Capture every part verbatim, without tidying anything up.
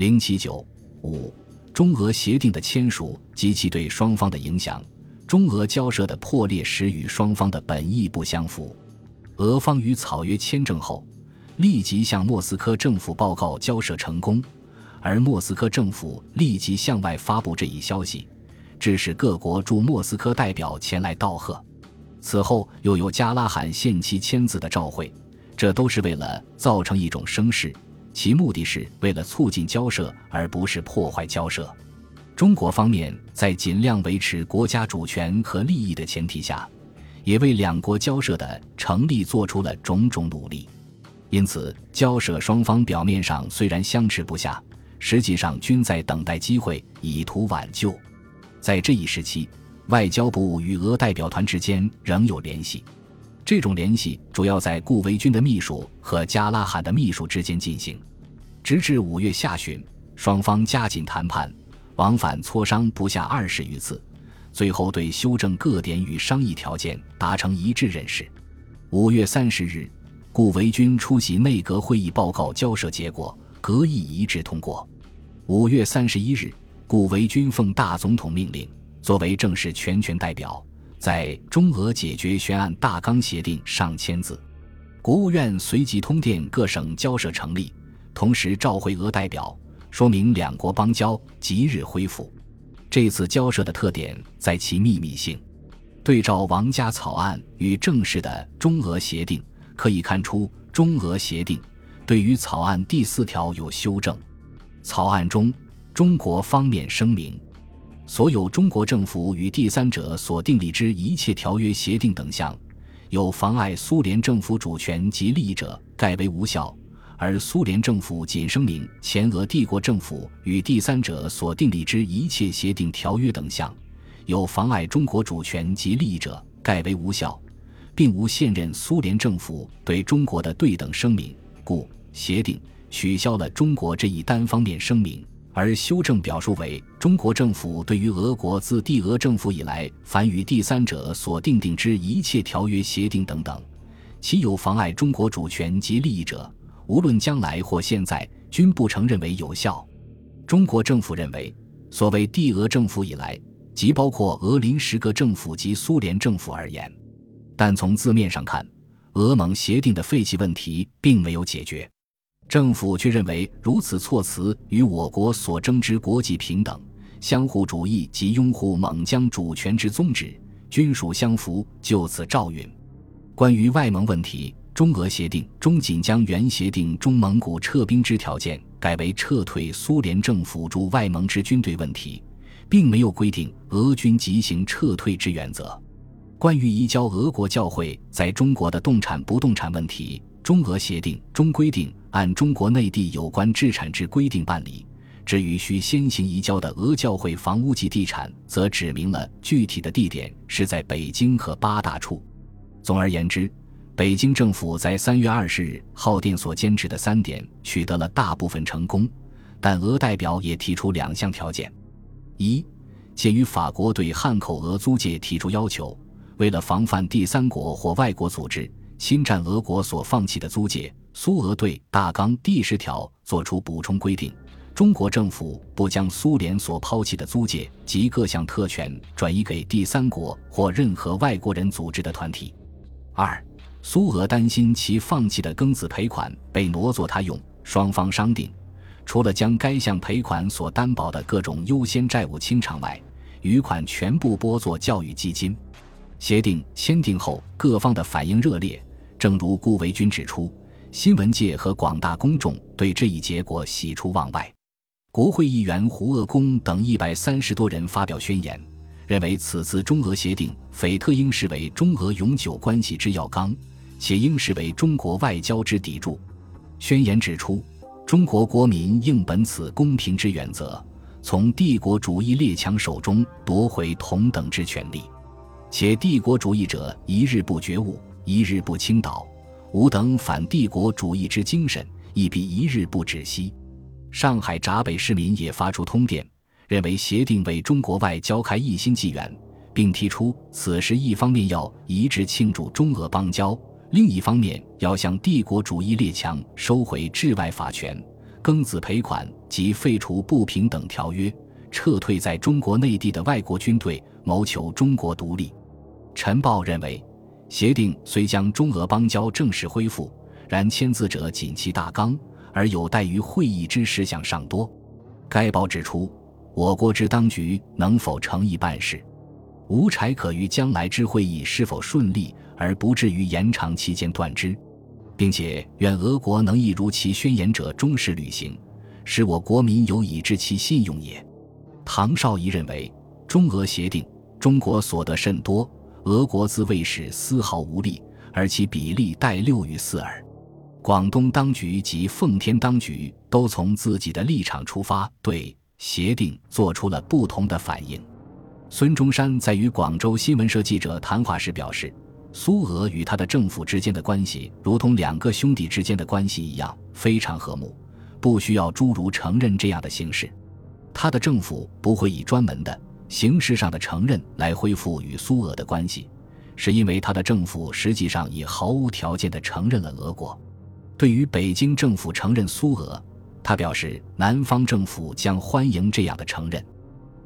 零七九 五、中俄协定的签署及其对双方的影响。中俄交涉的破裂时与双方的本意不相符。俄方于草约签证后，立即向莫斯科政府报告交涉成功，而莫斯科政府立即向外发布这一消息，致使各国驻莫斯科代表前来道贺。此后又有加拉罕限期签字的照会，这都是为了造成一种声势，其目的是为了促进交涉，而不是破坏交涉。中国方面在尽量维持国家主权和利益的前提下，也为两国交涉的成立做出了种种努力。因此，交涉双方表面上虽然相持不下，实际上均在等待机会，以图挽救。在这一时期，外交部与俄代表团之间仍有联系，这种联系主要在顾维钧的秘书和加拉罕的秘书之间进行，直至五月下旬，双方加紧谈判，往返磋商不下二十余次，最后对修正各点与商议条件达成一致认识。五月三十日，顾维钧出席内阁会议报告交涉结果，各议一致通过。五月三十一日，顾维钧奉大总统命令，作为正式全权代表，在中俄解决悬案大纲协定上签字。国务院随即通电各省交涉成立，同时召回俄代表，说明两国邦交即日恢复。这次交涉的特点在其秘密性，对照王家草案与正式的中俄协定，可以看出中俄协定对于草案第四条有修正。草案中，中国方面声明，所有中国政府与第三者所订立之一切条约、协定等项，有妨碍苏联政府主权及利益者，盖为无效。而苏联政府仅声明前俄帝国政府与第三者所订立之一切协定、条约等项，有妨碍中国主权及利益者，盖为无效，并无现任苏联政府对中国的对等声明，故协定取消了中国这一单方面声明，而修正表述为中国政府对于俄国自帝俄政府以来凡与第三者所订定之一切条约、协定等等，其有妨碍中国主权及利益者，无论将来或现在，均不承认为有效。中国政府认为，所谓帝俄政府以来，即包括俄临时革政府及苏联政府而言。但从字面上看，俄蒙协定的废弃问题并没有解决。政府却认为如此措辞与我国所争之国际平等、相互主义及拥护蒙疆主权之宗旨，均属相符，就此照允。关于外蒙问题，中俄协定中仅将原协定中蒙古撤兵之条件改为撤退苏联政府驻外蒙之军队问题，并没有规定俄军即行撤退之原则。关于移交俄国教会在中国的动产不动产问题，中俄协定中规定按中国内地有关制产之规定办理，至于需先行移交的俄教会房屋及地产，则指明了具体的地点是在北京和八大处。总而言之，北京政府在三月二十日耗电所坚持的三点取得了大部分成功，但俄代表也提出两项条件。一、鉴于法国对汉口俄租界提出要求，为了防范第三国或外国组织侵占俄国所放弃的租界，苏俄对大纲第十条作出补充规定，中国政府不将苏联所抛弃的租界及各项特权转移给第三国或任何外国人组织的团体。二、苏俄担心其放弃的庚子赔款被挪作他用，双方商定，除了将该项赔款所担保的各种优先债务清偿外，余款全部拨作教育基金。协定签订后，各方的反应热烈，正如顾维钧指出，新闻界和广大公众对这一结果喜出望外。国会议员胡鄂公等一百三十多人发表宣言，认为此次中俄协定匪特应视为中俄永久关系之要纲，且应视为中国外交之砥柱。宣言指出，中国国民应本此公平之原则，从帝国主义列强手中夺回同等之权利，且帝国主义者一日不觉悟，一日不倾倒，吾等反帝国主义之精神亦必一日不止息。上海闸北市民也发出通电，认为协定为中国外交开一新纪元，并提出此时一方面要一致庆祝中俄邦交，另一方面要向帝国主义列强收回治外法权，庚子赔款及废除不平等条约，撤退在中国内地的外国军队，谋求中国独立。晨报认为，协定虽将中俄邦交正式恢复，然签字者仅其大纲，而有待于会议之事项尚多。该报指出，我国之当局能否诚意办事，无柴可于将来之会议是否顺利，而不至于延长期间断之，并且愿俄国能一如其宣言者忠实履行，使我国民有以知其信用也。唐绍仪认为，中俄协定，中国所得甚多，俄国自卫使丝毫无力，而其比例待六与四耳。广东当局及奉天当局都从自己的立场出发，对协定做出了不同的反应。孙中山在与广州新闻社记者谈话时表示，苏俄与他的政府之间的关系如同两个兄弟之间的关系一样，非常和睦，不需要诸如承认这样的形式。他的政府不会以专门的形式上的承认来恢复与苏俄的关系，是因为他的政府实际上已毫无条件地承认了俄国。对于北京政府承认苏俄，他表示南方政府将欢迎这样的承认。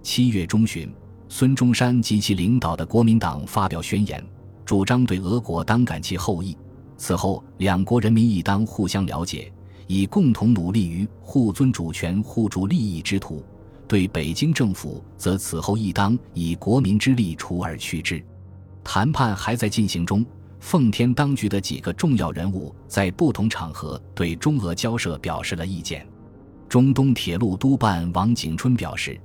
七月中旬，孙中山及其领导的国民党发表宣言，主张对俄国当感其后裔。此后，两国人民亦当互相了解，以共同努力于互尊主权、互助利益之途。对北京政府，则此后亦当以国民之力除而去之。谈判还在进行中，奉天当局的几个重要人物在不同场合对中俄交涉表示了意见。中东铁路督办王景春表示，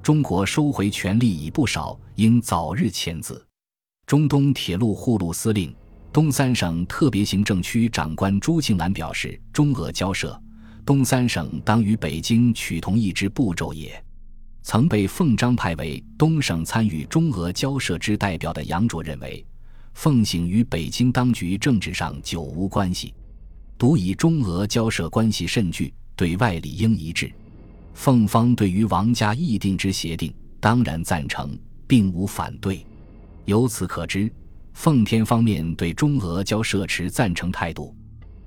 中国收回权力已不少，应早日签字。中东铁路护路司令、东三省特别行政区长官朱庆澜表示，中俄交涉，东三省当与北京取同一支步骤也。曾被奉章派为东省参与中俄交涉之代表的杨卓认为，奉行与北京当局政治上久无关系，独以中俄交涉关系甚巨，对外理应一致。奉方对于王家议定之协定当然赞成，并无反对。由此可知，奉天方面对中俄交涉持赞成态度。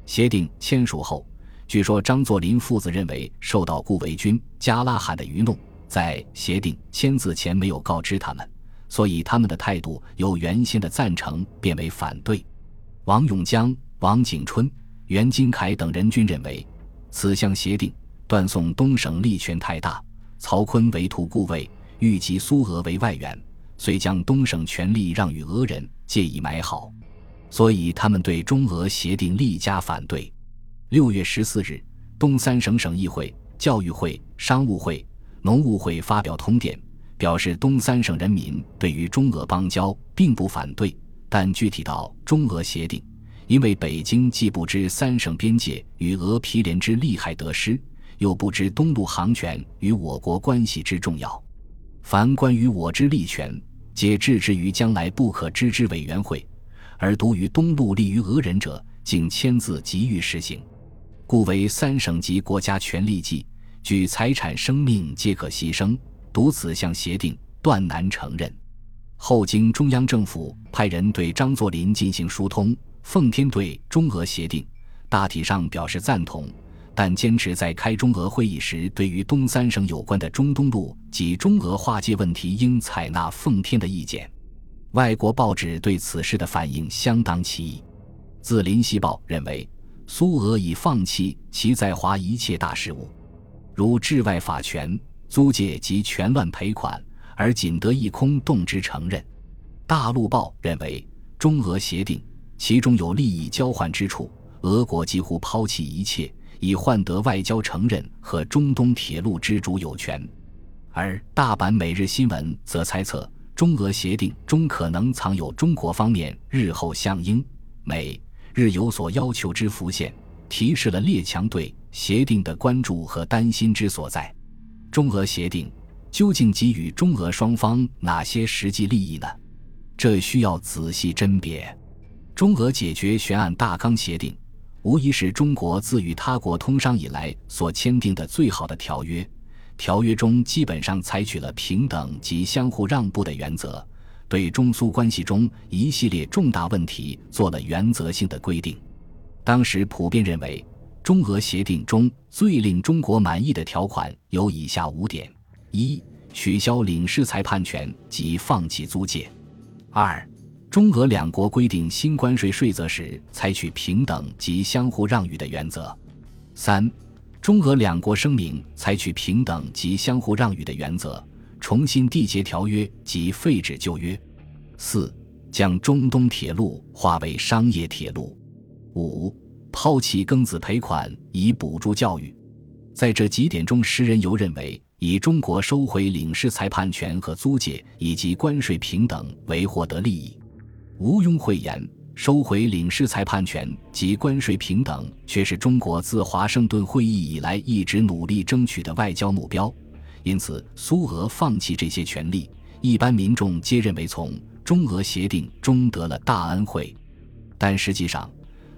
协定签署后，据说张作霖父子认为受到顾维钧、加拉罕的愚弄，在协定签字前没有告知他们，所以他们的态度由原先的赞成变为反对。王永江、王景春、袁金凯等人均认为，此项协定断送东省利权太大，曹锟为图顾魏，欲及苏俄为外援，遂将东省权力让与俄人，借以买好，所以他们对中俄协定力加反对。六月十四日，东三省省议会、教育会、商务会、农务会发表通电，表示东三省人民对于中俄邦交并不反对，但具体到中俄协定，因为北京既不知三省边界与俄毗连之利害得失，又不知东路航权与我国关系之重要，凡关于我之利权，皆置之于将来不可知之委员会，而独于东路利于俄人者，竟签字急于实行，故为三省及国家权力计，举财产生命皆可牺牲，独此项协定断难承认。后经中央政府派人对张作霖进行疏通，奉天对中俄协定大体上表示赞同，但坚持在开中俄会议时，对于东三省有关的中东路及中俄划界问题应采纳奉天的意见。外国报纸对此事的反应相当奇异。自林西报认为，苏俄已放弃其在华一切大事务，如治外法权、租界及权乱赔款，而仅得一空洞之承认。大陆报认为，中俄协定其中有利益交换之处，俄国几乎抛弃一切，以换得外交承认和中东铁路之主有权。而大阪每日新闻则猜测，中俄协定中可能藏有中国方面日后向英、美、日有所要求之浮现，提示了列强对协定的关注和担心之所在。中俄协定究竟给予中俄双方哪些实际利益呢？这需要仔细甄别。中俄解决悬案大纲协定无疑是中国自与他国通商以来所签订的最好的条约，条约中基本上采取了平等及相互让步的原则，对中苏关系中一系列重大问题做了原则性的规定。当时普遍认为，中俄协定中最令中国满意的条款有以下五点：一、取消领事裁判权及放弃租界；二、中俄两国规定新关税税则时采取平等及相互让与的原则；三、中俄两国声明采取平等及相互让与的原则，重新缔结条约及废止旧约；四、将中东铁路化为商业铁路；五、抛弃庚子赔款以补助教育。在这几点中，石人游认为以中国收回领事裁判权和租界以及关税平等为获得利益。毋庸讳言，收回领事裁判权及关税平等却是中国自华盛顿会议以来一直努力争取的外交目标，因此苏俄放弃这些权利，一般民众皆认为从中俄协定中得了大恩惠。但实际上，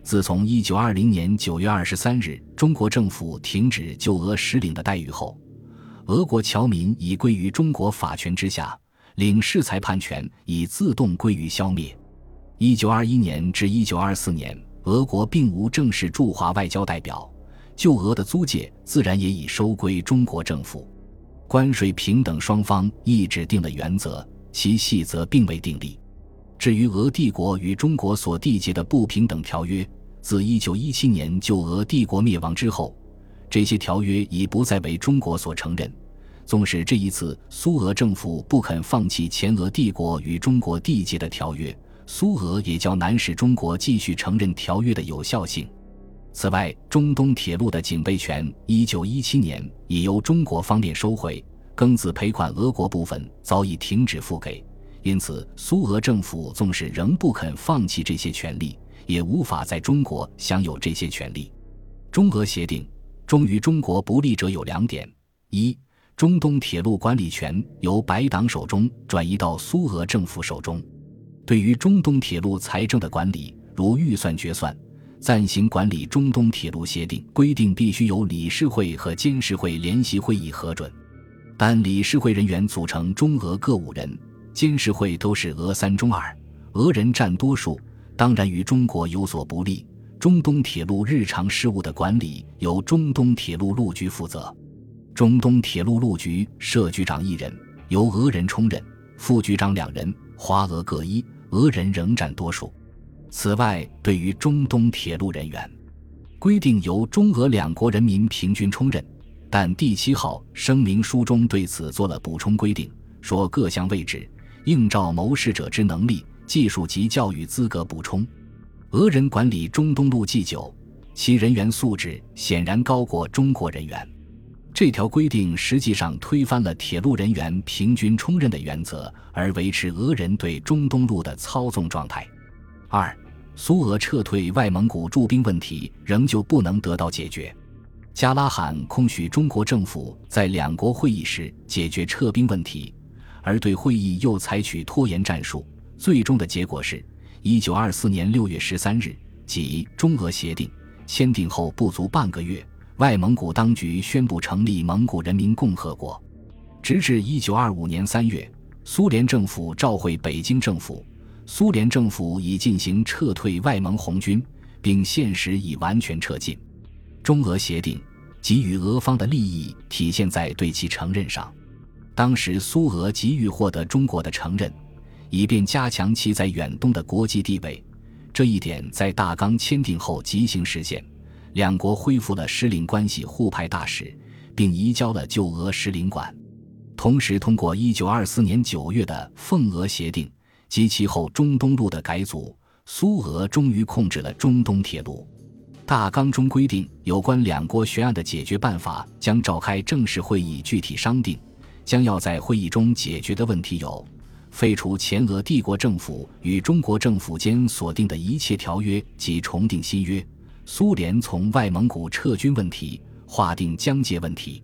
自从一九二零年九月二十三日中国政府停止就俄使领的待遇后，俄国侨民已归于中国法权之下，领事裁判权已自动归于消灭。一九二一年至一九二四年，俄国并无正式驻华外交代表，就俄的租界自然也已收归中国政府。关税平等双方亦指定了原则，其细则并未订立。至于俄帝国与中国所缔结的不平等条约，自一九一七年就俄帝国灭亡之后，这些条约已不再为中国所承认。纵使这一次苏俄政府不肯放弃前俄帝国与中国缔结的条约，苏俄也较难使中国继续承认条约的有效性。此外，中东铁路的警备权一九一七年已由中国方面收回，庚子赔款俄国部分早已停止付给，因此苏俄政府纵使仍不肯放弃这些权利，也无法在中国享有这些权利。中俄协定终于中国不利者有两点：一、中东铁路管理权由白党手中转移到苏俄政府手中，对于中东铁路财政的管理，如预算决算、暂行管理。中东铁路协定规定必须由理事会和监事会联席会议核准，但理事会人员组成中俄各五人，监事会都是俄三中二，俄人占多数，当然于中国有所不利。中东铁路日常事务的管理由中东铁路陆局负责，中东铁路陆局设局长一人，由俄人充任，副局长两人，华俄各一，俄人仍占多数。此外，对于中东铁路人员，规定由中俄两国人民平均充任，但第七号声明书中对此做了补充规定，说各项位置应照谋事者之能力、技术及教育资格补充。俄人管理中东路既久，其人员素质显然高过中国人员。这条规定实际上推翻了铁路人员平均充任的原则，而维持俄人对中东路的操纵状态。二、苏俄撤退外蒙古驻兵问题仍旧不能得到解决。加拉罕空许中国政府在两国会议时解决撤兵问题，而对会议又采取拖延战术，最终的结果是一九二四年六月十三日，即中俄协定签订后不足半个月，外蒙古当局宣布成立蒙古人民共和国。直至一九二五年三月，苏联政府召回北京政府，苏联政府已进行撤退外蒙红军，并限时已完全撤进。中俄协定给予俄方的利益体现在对其承认上，当时苏俄急于获得中国的承认，以便加强其在远东的国际地位，这一点在大纲签订后即行实现。两国恢复了使领关系，互派大使，并移交了旧俄使领馆。同时通过一九二四年九月的奉俄协定及其后中东路的改组，苏俄终于控制了中东铁路。大纲中规定有关两国悬案的解决办法将召开正式会议具体商定，将要在会议中解决的问题有：废除前俄帝国政府与中国政府间所定的一切条约及重订新约；苏联从外蒙古撤军问题；划定疆界问题；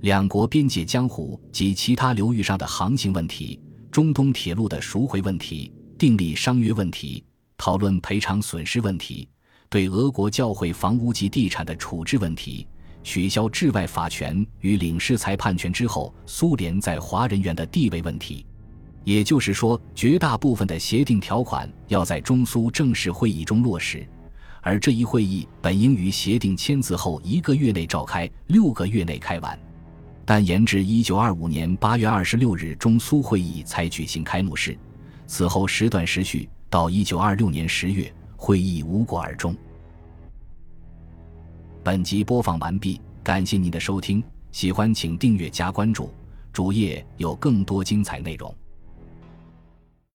两国边界江湖及其他流域上的航行问题；中东铁路的赎回问题；订立商约问题；讨论赔偿损失问题；对俄国教会房屋及地产的处置问题；取消治外法权与领事裁判权之后苏联在华人员的地位问题。也就是说，绝大部分的协定条款要在中苏正式会议中落实，而这一会议本应于协定签字后一个月内召开，六个月内开完。但延至一九二五年八月二十六日中苏会议才举行开幕式，此后时断时续，到一九二六年十月，会议无果而终。本集播放完毕，感谢您的收听，喜欢请订阅加关注，主页有更多精彩内容。